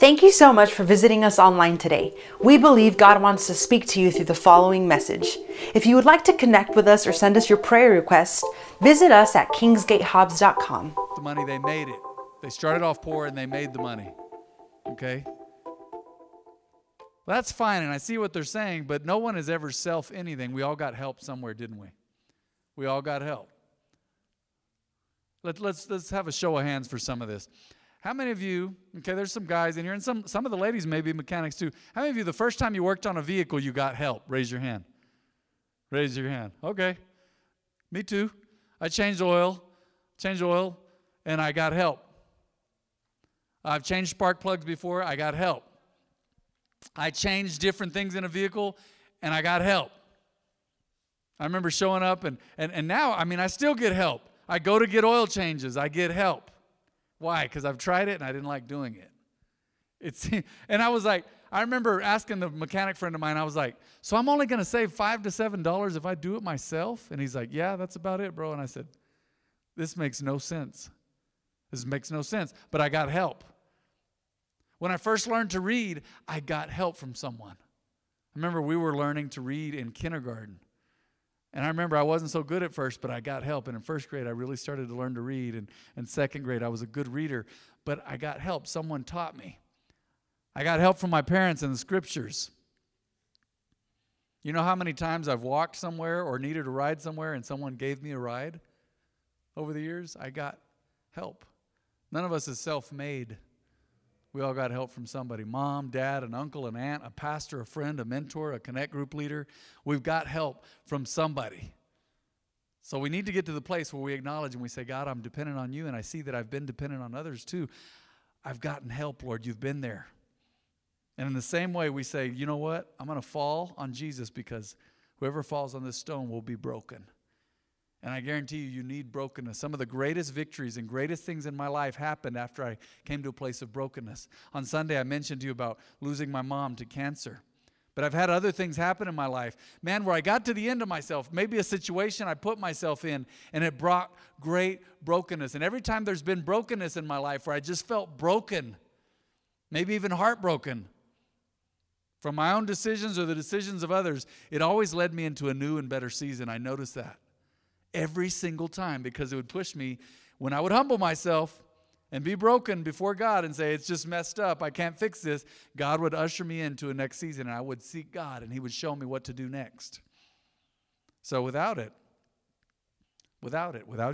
Thank you so much for visiting us online today. We believe God wants to speak to you through the following message. If you would like to connect with us or send us your prayer requests, visit us at kingsgatehobbs.com. The money, they made it. They started off poor and they made the money. Okay? That's fine, and I see what they're saying, but no one has ever self anything. We all got help somewhere, didn't we? We all got help. Let's have a show of hands for some of this. How many of you, okay, there's some guys in here, and some of the ladies may be mechanics too. How many of you, the first time you worked on a vehicle, you got help? Raise your hand. Raise your hand. Okay. Me too. I changed oil, and I got help. I've changed spark plugs before. I got help. I changed different things in a vehicle, and I got help. I remember showing up, and now, I mean, I still get help. I go to get oil changes. I get help. Why? Because I've tried it and I didn't like doing it. And I was like, I remember asking the mechanic friend of mine, I was like, so I'm only going to save $5 to $7 if I do it myself? And he's like, yeah, that's about it, bro. And I said, this makes no sense. This makes no sense. But I got help. When I first learned to read, I got help from someone. I remember we were learning to read in kindergarten. And I remember I wasn't so good at first, but I got help. And in first grade, I really started to learn to read. And in second grade, I was a good reader. But I got help. Someone taught me. I got help from my parents in the scriptures. You know how many times I've walked somewhere or needed a ride somewhere and someone gave me a ride over the years? I got help. None of us is self-made. We all got help from somebody. Mom, dad, an uncle, an aunt, a pastor, a friend, a mentor, a connect group leader. We've got help from somebody. So we need to get to the place where we acknowledge and we say, God, I'm dependent on you, and I see that I've been dependent on others too. I've gotten help, Lord. You've been there. And in the same way, we say, you know what? I'm going to fall on Jesus because whoever falls on this stone will be broken. And I guarantee you, you need brokenness. Some of the greatest victories and greatest things in my life happened after I came to a place of brokenness. On Sunday, I mentioned to you about losing my mom to cancer. But I've had other things happen in my life. Man, where I got to the end of myself, maybe a situation I put myself in, and it brought great brokenness. And every time there's been brokenness in my life where I just felt broken, maybe even heartbroken, from my own decisions or the decisions of others, it always led me into a new and better season. I noticed that. Every single time, because it would push me when I would humble myself and be broken before God and say, it's just messed up, I can't fix this. God would usher me into a next season, and I would seek God, and he would show me what to do next. So without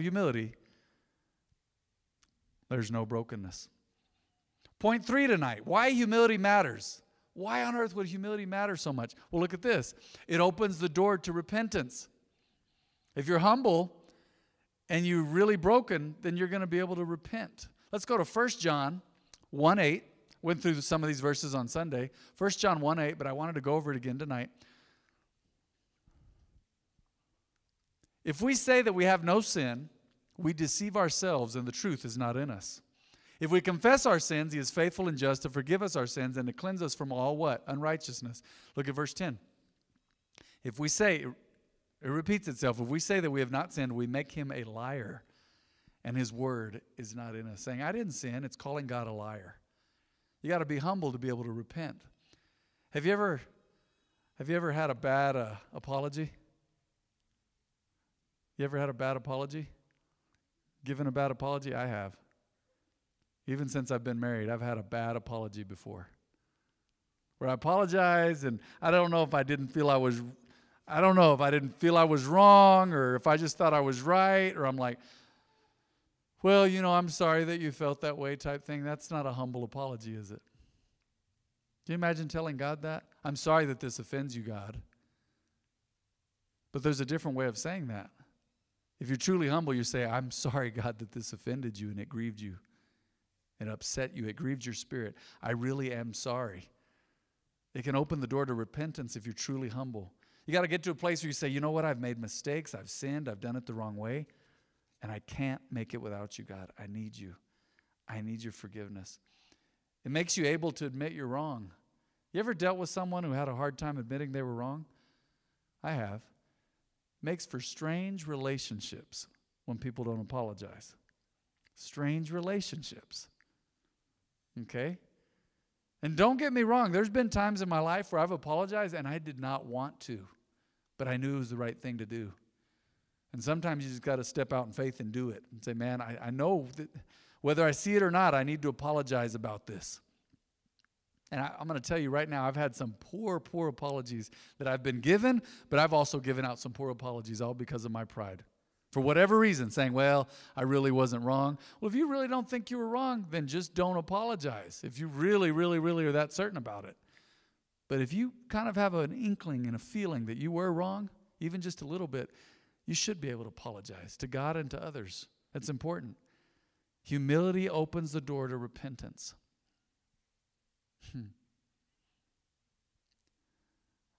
humility, there's no brokenness. Point 3 tonight, why humility matters. Why on earth would humility matter so much? Well, look at this. It opens the door to repentance. If you're humble and you're really broken, then you're going to be able to repent. Let's go to 1 John 1:8. Went through some of these verses on Sunday. 1 John 1:8, but I wanted to go over it again tonight. If we say that we have no sin, we deceive ourselves and the truth is not in us. If we confess our sins, he is faithful and just to forgive us our sins and to cleanse us from all what? Unrighteousness. Look at verse 10. If we say... It repeats itself. If we say that we have not sinned, we make him a liar, and his word is not in us. Saying, I didn't sin, it's calling God a liar. You got to be humble to be able to repent. Have you ever had a bad apology? You ever had a bad apology? Given a bad apology? I have. Even since I've been married, I've had a bad apology before. Where I apologized, and I don't know if I didn't feel I was wrong or if I just thought I was right, or I'm like, well, you know, I'm sorry that you felt that way type thing. That's not a humble apology, is it? Do you imagine telling God that? I'm sorry that this offends you, God. But there's a different way of saying that. If you're truly humble, you say, I'm sorry, God, that this offended you and it grieved you. It upset you. It grieved your spirit. I really am sorry. It can open the door to repentance if you're truly humble. You got to get to a place where you say, you know what, I've made mistakes, I've sinned, I've done it the wrong way, and I can't make it without you, God. I need you. I need your forgiveness. It makes you able to admit you're wrong. You ever dealt with someone who had a hard time admitting they were wrong? I have. It makes for strange relationships when people don't apologize. Strange relationships. Okay? And don't get me wrong, there's been times in my life where I've apologized and I did not want to, but I knew it was the right thing to do. And sometimes you just got to step out in faith and do it and say, man, I know that whether I see it or not, I need to apologize about this. And I'm going to tell you right now, I've had some poor, poor apologies that I've been given, but I've also given out some poor apologies, all because of my pride. For whatever reason, saying, well, I really wasn't wrong. Well, if you really don't think you were wrong, then just don't apologize if you really, really, really are that certain about it. But if you kind of have an inkling and a feeling that you were wrong, even just a little bit, you should be able to apologize to God and to others. That's important. Humility opens the door to repentance.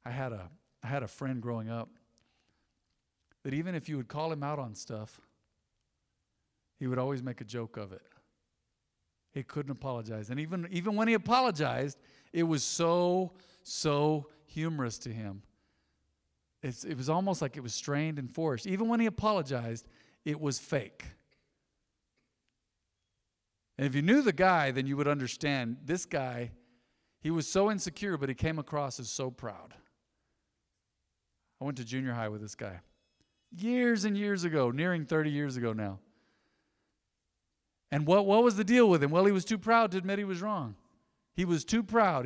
I had a friend growing up that even if you would call him out on stuff, he would always make a joke of it. He couldn't apologize. And even when he apologized, it was so humorous to him. It was almost like it was strained and forced. Even when he apologized, it was fake. And if you knew the guy, then you would understand this guy, he was so insecure, but he came across as so proud. I went to junior high with this guy years and years ago, nearing 30 years ago now. And what was the deal with him? Well, he was too proud to admit he was wrong. He was too proud.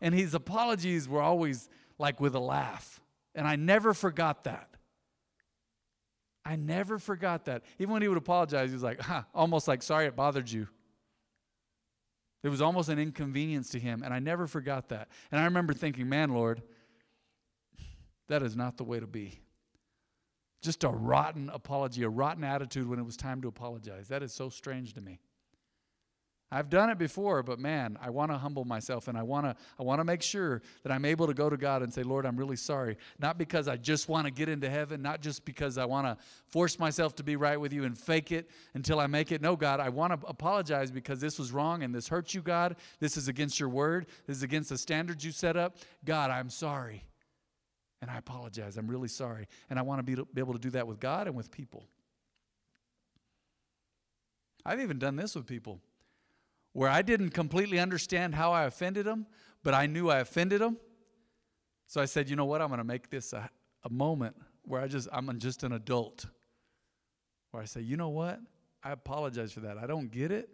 And his apologies were always like with a laugh. And I never forgot that. Even when he would apologize, he was like, almost like, sorry it bothered you. It was almost an inconvenience to him, and I never forgot that. And I remember thinking, man, Lord, that is not the way to be. Just a rotten apology, a rotten attitude when it was time to apologize. That is so strange to me. I've done it before, but man, I want to humble myself, and I want to make sure that I'm able to go to God and say, Lord, I'm really sorry. Not because I just want to get into heaven, not just because I want to force myself to be right with you and fake it until I make it. No, God, I want to apologize because this was wrong and this hurt you, God. This is against your word. This is against the standards you set up. God, I'm sorry, and I apologize. I'm really sorry, and I want to be able to do that with God and with people. I've even done this with people, where I didn't completely understand how I offended them, but I knew I offended them. So I said, you know what, I'm going to make this a moment where I'm just an adult, where I say, you know what, I apologize for that. I don't get it,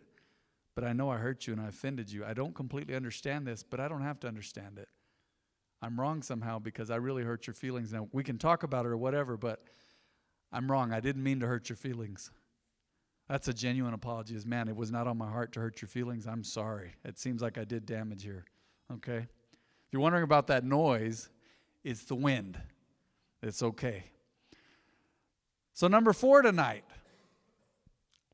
but I know I hurt you and I offended you. I don't completely understand this, but I don't have to understand it. I'm wrong somehow because I really hurt your feelings. Now, we can talk about it or whatever, but I'm wrong. I didn't mean to hurt your feelings. That's a genuine apology is, man, it was not on my heart to hurt your feelings. I'm sorry. It seems like I did damage here, okay? If you're wondering about that noise, it's the wind. It's okay. So number 4 tonight,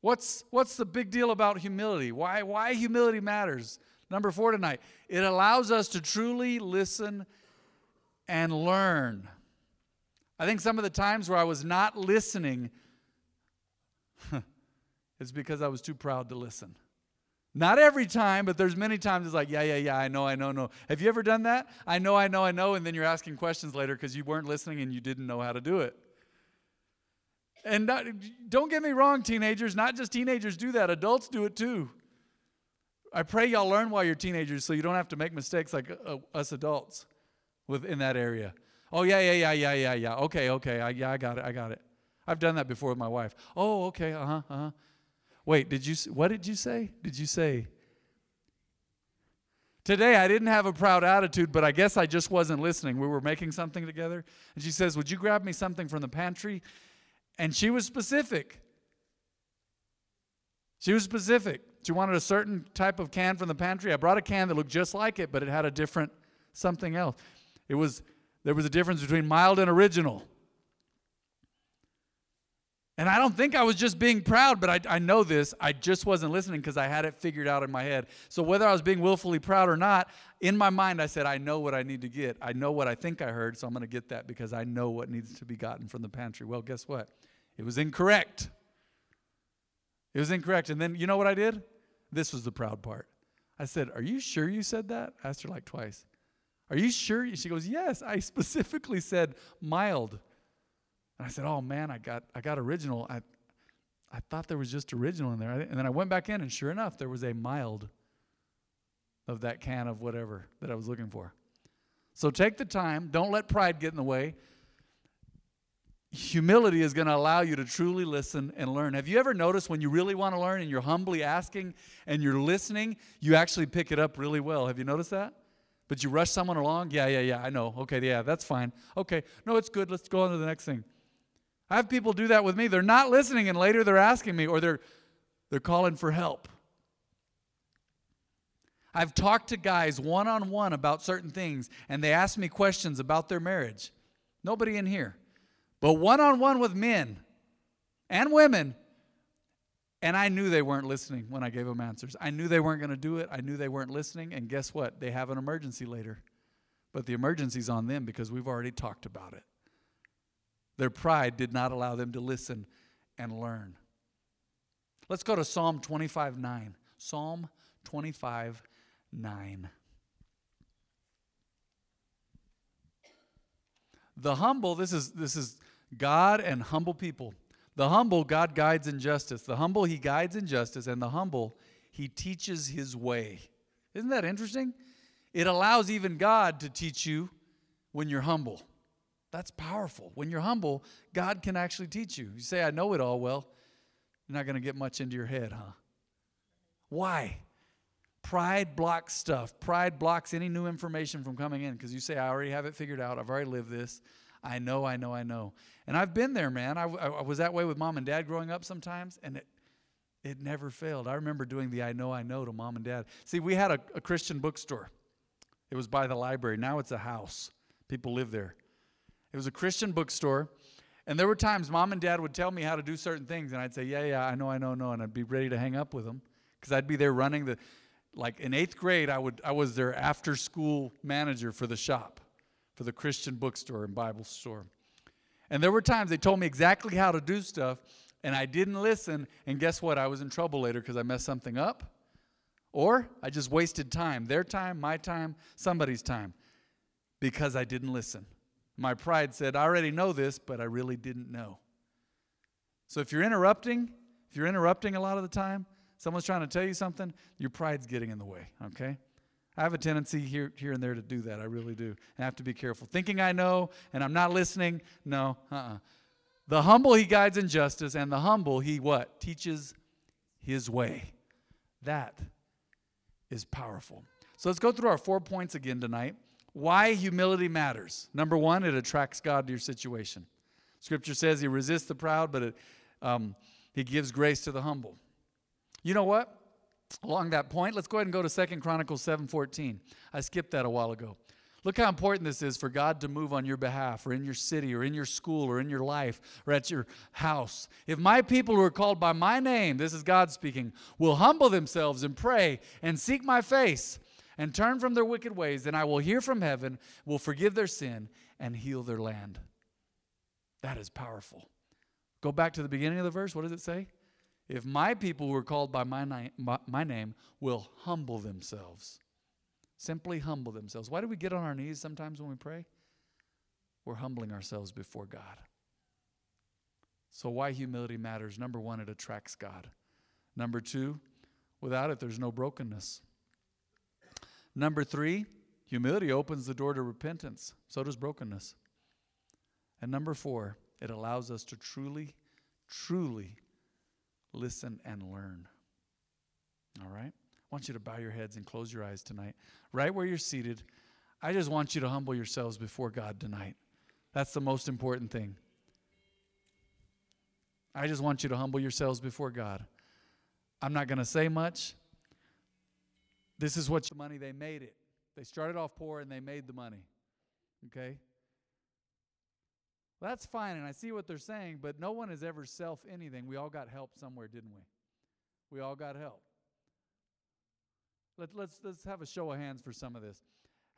what's the big deal about humility? Why humility matters? Number 4 tonight, it allows us to truly listen and learn. I think some of the times where I was not listening it's because I was too proud to listen. Not every time, but there's many times it's like, yeah, I know. Have you ever done that? I know, and then you're asking questions later because you weren't listening and you didn't know how to do it. And don't get me wrong, teenagers, not just teenagers do that. Adults do it too. I pray y'all learn while you're teenagers so you don't have to make mistakes like us adults in that area. Oh, yeah, okay, I got it. I've done that before with my wife. Oh, okay, uh-huh. Wait, what did you say? Today I didn't have a proud attitude, but I guess I just wasn't listening. We were making something together, and she says, would you grab me something from the pantry? And she was specific. She wanted a certain type of can from the pantry. I brought a can that looked just like it, but it had a different something else. There was a difference between mild and original. And I don't think I was just being proud, but I know this. I just wasn't listening because I had it figured out in my head. So whether I was being willfully proud or not, in my mind I said, I know what I need to get. I know what I think I heard, so I'm going to get that because I know what needs to be gotten from the pantry. Well, guess what? It was incorrect. And then you know what I did? This was the proud part. I said, are you sure you said that? I asked her like twice. Are you sure? She goes, yes, I specifically said mild. And I said, oh, man, I got original. I thought there was just original in there. And then I went back in, and sure enough, there was a mild. of that can of whatever that I was looking for. So take the time. Don't let pride get in the way. Humility is going to allow you to truly listen and learn. Have you ever noticed when you really want to learn and you're humbly asking and you're listening, you actually pick it up really well? Have you noticed that? But you rush someone along? Yeah, I know. Okay, yeah, that's fine. Okay, no, it's good. Let's go on to the next thing. I have people do that with me. They're not listening, and later they're asking me, or they're calling for help. I've talked to guys one-on-one about certain things, and they ask me questions about their marriage. Nobody in here. But one-on-one with men and women, and I knew they weren't listening when I gave them answers. I knew they weren't going to do it. I knew they weren't listening, and guess what? They have an emergency later. But the emergency's on them because we've already talked about it. Their pride did not allow them to listen and learn. Let's go to Psalm 25:9. Psalm 25:9. The humble, this is God and humble people. The humble, God guides in justice. The humble, he guides in justice. And the humble, he teaches his way. Isn't that interesting? It allows even God to teach you when you're humble. That's powerful. When you're humble, God can actually teach you. You say, I know it all. Well, you're not going to get much into your head, huh? Why? Pride blocks stuff. Pride blocks any new information from coming in because you say, I already have it figured out. I've already lived this. I know. And I've been there, man. I was that way with Mom and Dad growing up sometimes, and it never failed. I remember doing the I know to Mom and Dad. See, we had a Christian bookstore. It was by the library. Now it's a house. People live there. It was a Christian bookstore, and there were times Mom and Dad would tell me how to do certain things, and I'd say, yeah, I know, and I'd be ready to hang up with them because I'd be there running the... Like in 8th grade, I was their after-school manager for the shop, for the Christian bookstore and Bible store. And there were times they told me exactly how to do stuff, and I didn't listen, and guess what? I was in trouble later because I messed something up, or I just wasted time, their time, my time, somebody's time, because I didn't listen. My pride said, I already know this, but I really didn't know. So if you're interrupting a lot of the time, someone's trying to tell you something, your pride's getting in the way, okay? I have a tendency here and there to do that. I really do. I have to be careful. Thinking I know and I'm not listening, no, The humble he guides in justice, and the humble he what? Teaches his way. That is powerful. So let's go through our 4 points again tonight. Why humility matters. Number one, it attracts God to your situation. Scripture says he resists the proud, but he gives grace to the humble. You know what? Along that point, let's go ahead and go to 2 Chronicles 7:14. I skipped that a while ago. Look how important this is for God to move on your behalf or in your city or in your school or in your life or at your house. If my people who are called by my name, this is God speaking, will humble themselves and pray and seek my face and turn from their wicked ways, then I will hear from heaven, will forgive their sin, and heal their land. That is powerful. Go back to the beginning of the verse. What does it say? If my people who are called by my name will humble themselves, simply humble themselves. Why do we get on our knees sometimes when we pray? We're humbling ourselves before God. So why humility matters. Number one, it attracts God. Number two, without it, there's no brokenness. Number three, humility opens the door to repentance. So does brokenness. And number four, it allows us to truly, truly listen and learn. All right? I want you to bow your heads and close your eyes tonight. Right where you're seated, I just want you to humble yourselves before God tonight. That's the most important thing. I just want you to humble yourselves before God. I'm not going to say much. This is what the money, they made it. They started off poor and they made the money. Okay? That's fine, and I see what they're saying, but no one has ever self anything. We all got help somewhere, didn't we? We all got help. Let's have a show of hands for some of this.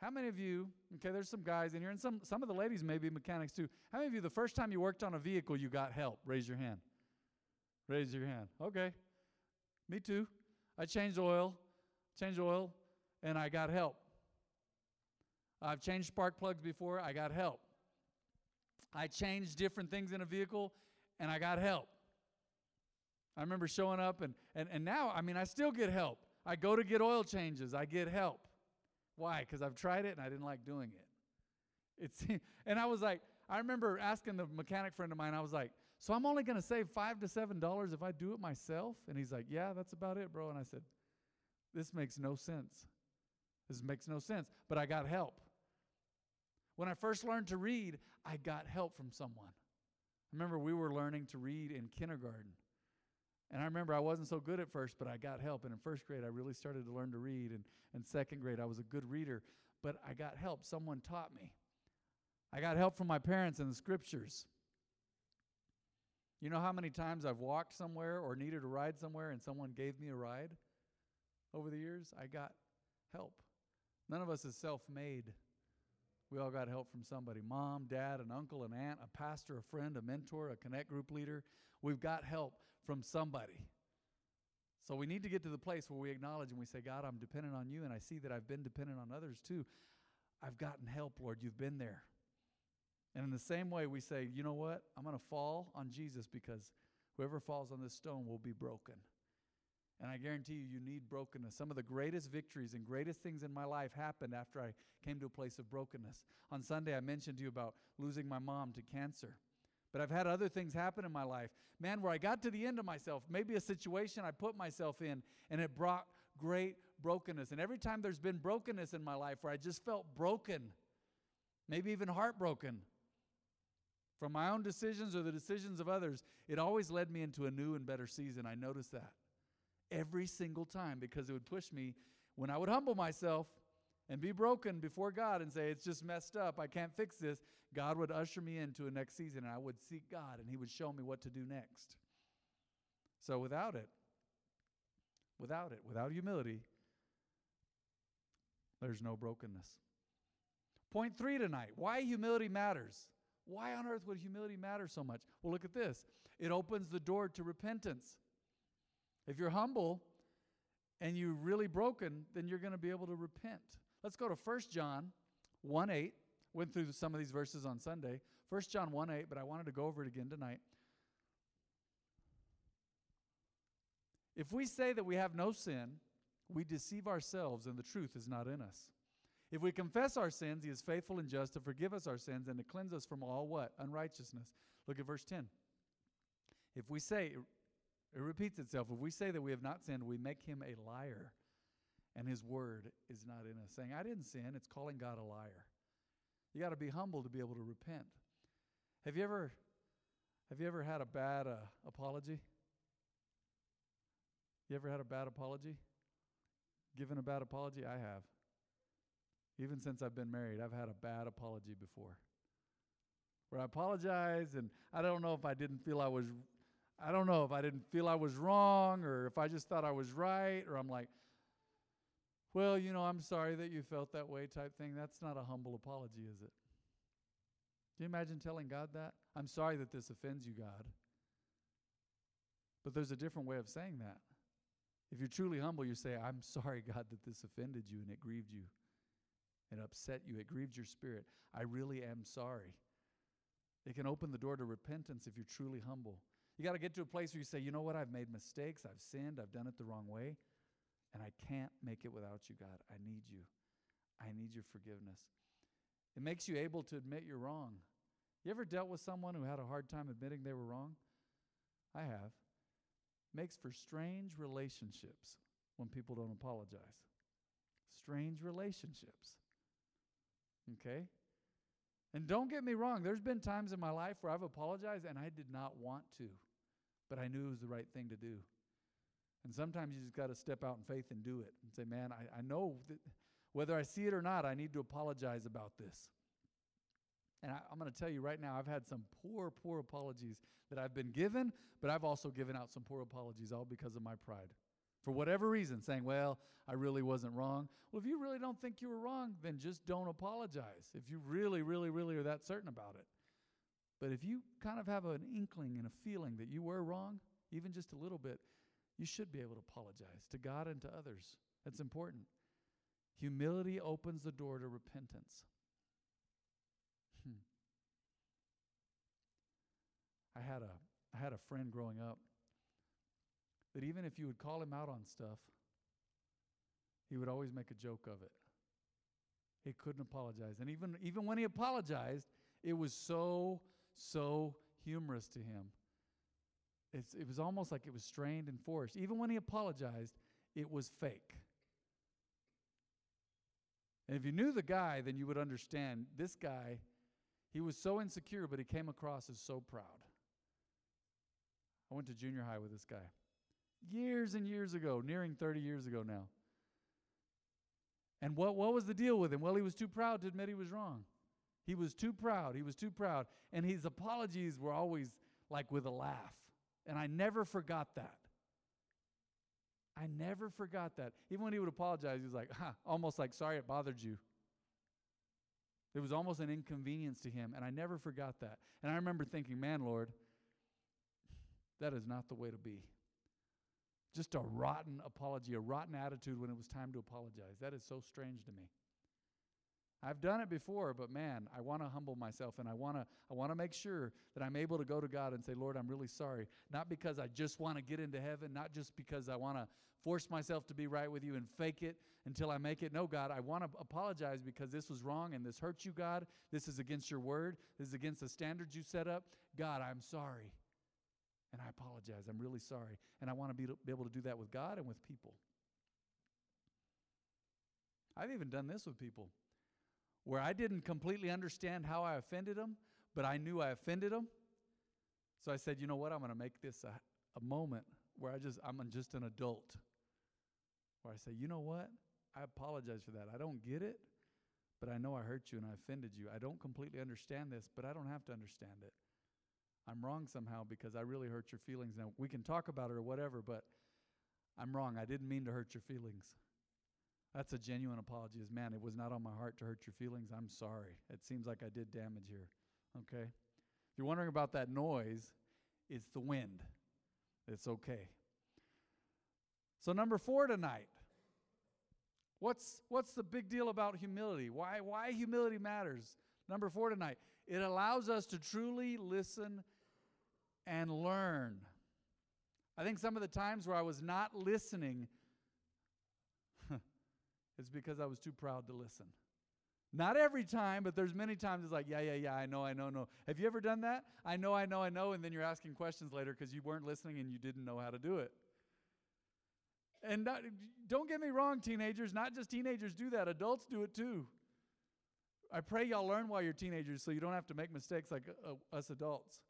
How many of you, okay, there's some guys in here, and some of the ladies may be mechanics too. How many of you, the first time you worked on a vehicle, you got help? Raise your hand. Raise your hand. Okay. Me too. I changed oil, and I got help. I've changed spark plugs before. I got help. I changed different things in a vehicle, and I got help. I remember showing up, and now, I mean, I still get help. I go to get oil changes. I get help. Why? Because I've tried it and I didn't like doing it. And I was like, I remember asking the mechanic friend of mine, I was like, so I'm only going to save $5 to $7 if I do it myself? And he's like, yeah, that's about it, bro. And I said, this makes no sense. This makes no sense. But I got help. When I first learned to read, I got help from someone. I remember we were learning to read in kindergarten. And I remember I wasn't so good at first, but I got help. And in first grade, I really started to learn to read. And in second grade, I was a good reader. But I got help. Someone taught me. I got help from my parents in the scriptures. You know how many times I've walked somewhere or needed a ride somewhere and someone gave me a ride over the years? I got help. None of us is self-made. We all got help from somebody. Mom, dad, an uncle, an aunt, a pastor, a friend, a mentor, a connect group leader. We've got help from somebody. So we need to get to the place where we acknowledge and we say, God, I'm dependent on you, and I see that I've been dependent on others too. I've gotten help, Lord. You've been there. And in the same way, we say, you know what? I'm going to fall on Jesus because whoever falls on this stone will be broken. And I guarantee you, you need brokenness. Some of the greatest victories and greatest things in my life happened after I came to a place of brokenness. On Sunday, I mentioned to you about losing my mom to cancer. But I've had other things happen in my life. Man, where I got to the end of myself, maybe a situation I put myself in, and it brought great brokenness. And every time there's been brokenness in my life where I just felt broken, maybe even heartbroken, from my own decisions or the decisions of others, it always led me into a new and better season. I noticed that every single time because it would push me when I would humble myself and be broken before God and say, it's just messed up. I can't fix this. God would usher me into a next season and I would seek God and he would show me what to do next. So without humility, there's no brokenness. Point 3 tonight, why humility matters. Why on earth would humility matter so much? Well, look at this. It opens the door to repentance. If you're humble and you're really broken, then you're going to be able to repent. Let's go to 1 John 1:8. Went through some of these verses on Sunday. 1 John 1:8, but I wanted to go over it again tonight. If we say that we have no sin, we deceive ourselves and the truth is not in us. If we confess our sins, he is faithful and just to forgive us our sins and to cleanse us from all what? Unrighteousness. Look at verse 10. If we say, it repeats itself, if we say that we have not sinned, we make him a liar and his word is not in us. Saying, I didn't sin, it's calling God a liar. You got to be humble to be able to repent. Have you ever had a bad apology? You ever had a bad apology? Given a bad apology? I have. Even since I've been married, I've had a bad apology before where I apologized and I don't know if I didn't feel I was wrong or if I just thought I was right or I'm like, well, you know, I'm sorry that you felt that way type thing. That's not a humble apology, is it? Can you imagine telling God that? I'm sorry that this offends you, God. But there's a different way of saying that. If you're truly humble, you say, I'm sorry, God, that this offended you and it grieved you. It upset you. It grieved your spirit. I really am sorry. It can open the door to repentance if you're truly humble. You got to get to a place where you say, you know what? I've made mistakes. I've sinned. I've done it the wrong way. And I can't make it without you, God. I need you. I need your forgiveness. It makes you able to admit you're wrong. You ever dealt with someone who had a hard time admitting they were wrong? I have. Makes for strange relationships when people don't apologize. Strange relationships. Okay? And don't get me wrong, there's been times in my life where I've apologized and I did not want to, but I knew it was the right thing to do. And sometimes you just got to step out in faith and do it and say, man, I know that whether I see it or not, I need to apologize about this. And I'm going to tell you right now, I've had some poor apologies that I've been given, but I've also given out some poor apologies, all because of my pride. For whatever reason, saying, well, I really wasn't wrong. Well, if you really don't think you were wrong, then just don't apologize. If you really are that certain about it. But if you kind of have an inkling and a feeling that you were wrong, even just a little bit, you should be able to apologize to God and to others. That's important. Humility opens the door to repentance. I had a friend growing up that even if you would call him out on stuff, he would always make a joke of it. He couldn't apologize. And even when he apologized, it was so humorous to him. It was almost like it was strained and forced. Even when he apologized, it was fake. And if you knew the guy, then you would understand this guy, he was so insecure, but he came across as so proud. I went to junior high with this guy years and years ago, nearing 30 years ago now. And what was the deal with him? Well, he was too proud to admit he was wrong. He was too proud. He was too proud. And his apologies were always like with a laugh. And I never forgot that. I never forgot that. Even when he would apologize, he was like, almost like, sorry it bothered you. It was almost an inconvenience to him, and I never forgot that. And I remember thinking, man, Lord, that is not the way to be. Just a rotten apology, a rotten attitude when it was time to apologize. That is so strange to me. I've done it before, but man, I want to humble myself, and I want to make sure that I'm able to go to God and say, Lord, I'm really sorry. Not because I just want to get into heaven, not just because I want to force myself to be right with you and fake it until I make it. No, God, I want to apologize because this was wrong and this hurt you, God. This is against your word. This is against the standards you set up. God, I'm sorry, and I apologize. I'm really sorry, and I want to be able to do that with God and with people. I've even done this with people, where I didn't completely understand how I offended them, but I knew I offended them. So I said, you know what, I'm going to make this a moment where I'm just an adult. Where I say, you know what, I apologize for that. I don't get it, but I know I hurt you and I offended you. I don't completely understand this, but I don't have to understand it. I'm wrong somehow because I really hurt your feelings. Now, we can talk about it or whatever, but I'm wrong. I didn't mean to hurt your feelings. That's a genuine apology. Is, man, it was not on my heart to hurt your feelings. I'm sorry. It seems like I did damage here. Okay? If you're wondering about that noise, it's the wind. It's okay. So number 4 tonight. What's the big deal about humility? Why humility matters? Number 4 tonight. It allows us to truly listen and learn. I think some of the times where I was not listening it's because I was too proud to listen. Not every time, but there's many times it's like, yeah, I know. Have you ever done that? I know, and then you're asking questions later because you weren't listening and you didn't know how to do it. And don't get me wrong, teenagers, not just teenagers do that. Adults do it too. I pray y'all learn while you're teenagers so you don't have to make mistakes like us adults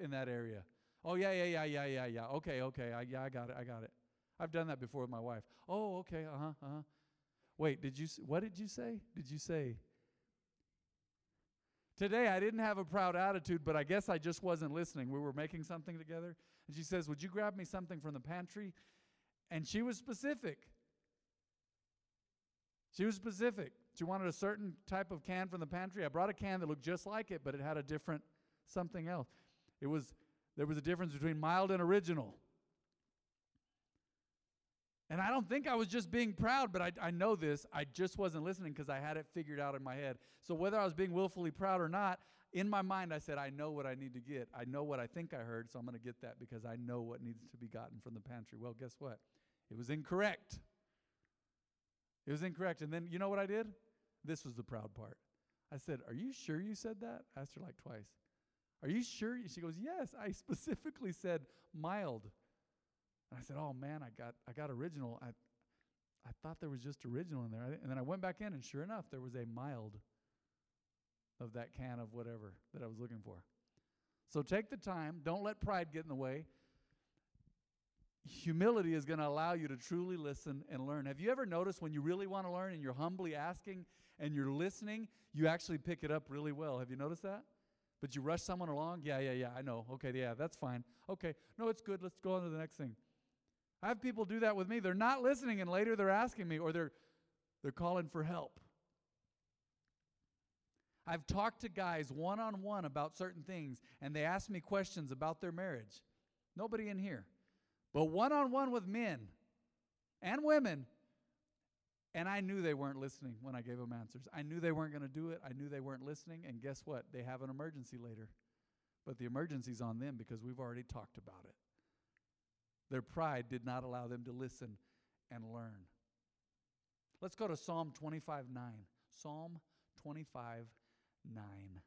in that area. Oh, yeah. Okay, I got it. I've done that before with my wife. Oh, okay, Wait, what did you say? Today I didn't have a proud attitude, but I guess I just wasn't listening. We were making something together. And she says, would you grab me something from the pantry? And she was specific. She wanted a certain type of can from the pantry. I brought a can that looked just like it, but it had a different something else. There was a difference between mild and original. And I don't think I was just being proud, but I know this. I just wasn't listening because I had it figured out in my head. So whether I was being willfully proud or not, in my mind I said, I know what I need to get. I know what I think I heard, so I'm going to get that because I know what needs to be gotten from the pantry. Well, guess what? It was incorrect. And then you know what I did? This was the proud part. I said, are you sure you said that? I asked her like twice. Are you sure? She goes, yes, I specifically said mild. And I said, oh, man, I got original. I thought there was just original in there. And then I went back in, and sure enough, there was a mild of that can of whatever that I was looking for. So take the time. Don't let pride get in the way. Humility is going to allow you to truly listen and learn. Have you ever noticed when you really want to learn and you're humbly asking and you're listening, you actually pick it up really well? Have you noticed that? But you rush someone along? Yeah, I know. Okay, yeah, that's fine. Okay, no, it's good. Let's go on to the next thing. I have people do that with me. They're not listening, and later they're asking me, or they're calling for help. I've talked to guys one-on-one about certain things, and they ask me questions about their marriage. Nobody in here. But one-on-one with men and women, and I knew they weren't listening when I gave them answers. I knew they weren't going to do it. I knew they weren't listening, and guess what? They have an emergency later. But the emergency's on them because we've already talked about it. Their pride did not allow them to listen and learn. Let's go to Psalm 25:9. Psalm 25:9.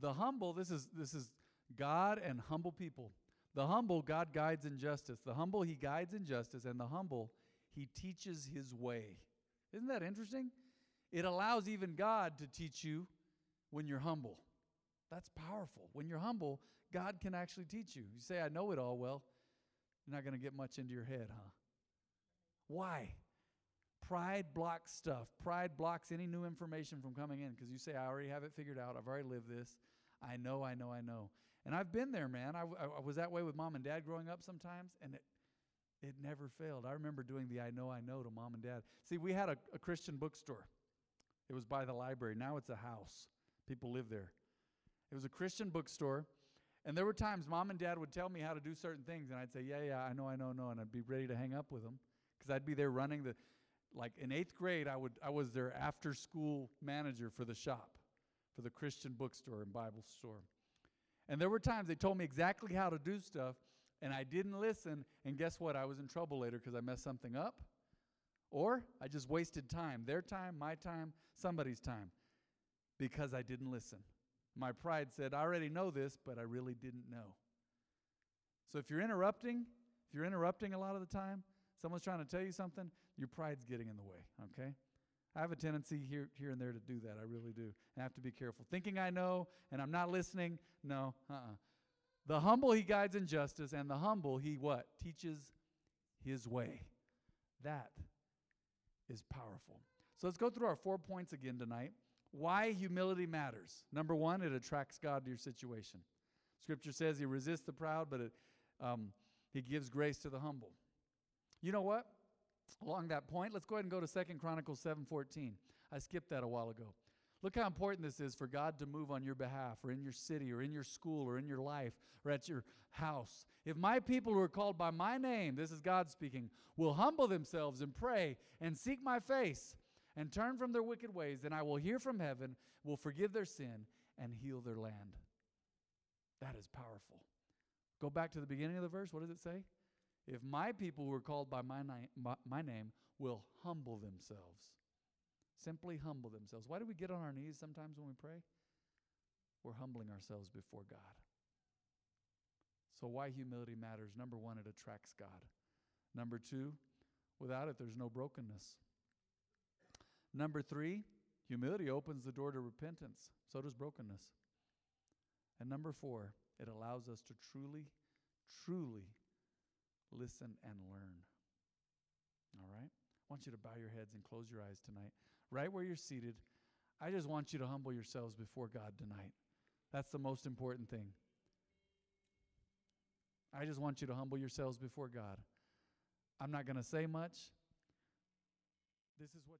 The humble, this is God and humble people. The humble God guides in justice. The humble He guides in justice, and the humble He teaches His way. Isn't that interesting? It allows even God to teach you when you're humble. That's powerful. When you're humble, God can actually teach you. You say, I know it all. Well, you're not going to get much into your head, huh? Why? Pride blocks stuff. Pride blocks any new information from coming in because you say, I already have it figured out. I've already lived this. I know. And I've been there, man. I was that way with mom and dad growing up sometimes, and it never failed. I remember doing the I know to mom and dad. See, we had a Christian bookstore. It was by the library. Now it's a house. People live there. It was a Christian bookstore, and there were times mom and dad would tell me how to do certain things, and I'd say, yeah, I know, and I'd be ready to hang up with them because I'd be there running the, like in 8th grade, I was their after-school manager for the shop, for the Christian bookstore and Bible store. And there were times they told me exactly how to do stuff, and I didn't listen, and guess what? I was in trouble later because I messed something up, or I just wasted time, their time, my time, somebody's time, because I didn't listen. My pride said, I already know this, but I really didn't know. So if you're interrupting a lot of the time, someone's trying to tell you something, your pride's getting in the way, okay? I have a tendency here and there to do that. I really do. I have to be careful. Thinking I know and I'm not listening. No, The humble He guides in justice, and the humble He what? Teaches His way. That is powerful. So let's go through our 4 points again tonight. Why humility matters. Number one, it attracts God to your situation. Scripture says He resists the proud, but He gives grace to the humble. You know what? Along that point, let's go ahead and go to 2 Chronicles 7:14. I skipped that a while ago. Look how important this is for God to move on your behalf or in your city or in your school or in your life or at your house. If my people who are called by my name, this is God speaking, will humble themselves and pray and seek my face and turn from their wicked ways, then I will hear from heaven, will forgive their sin, and heal their land. That is powerful. Go back to the beginning of the verse. What does it say? If my people who are called by my name will humble themselves. Simply humble themselves. Why do we get on our knees sometimes when we pray? We're humbling ourselves before God. So why humility matters. Number one, it attracts God. Number two, without it, there's no brokenness. Number three, humility opens the door to repentance. So does brokenness. And number four, it allows us to truly, truly listen and learn. All right? I want you to bow your heads and close your eyes tonight. Right where you're seated, I just want you to humble yourselves before God tonight. That's the most important thing. I just want you to humble yourselves before God. I'm not going to say much. This is what...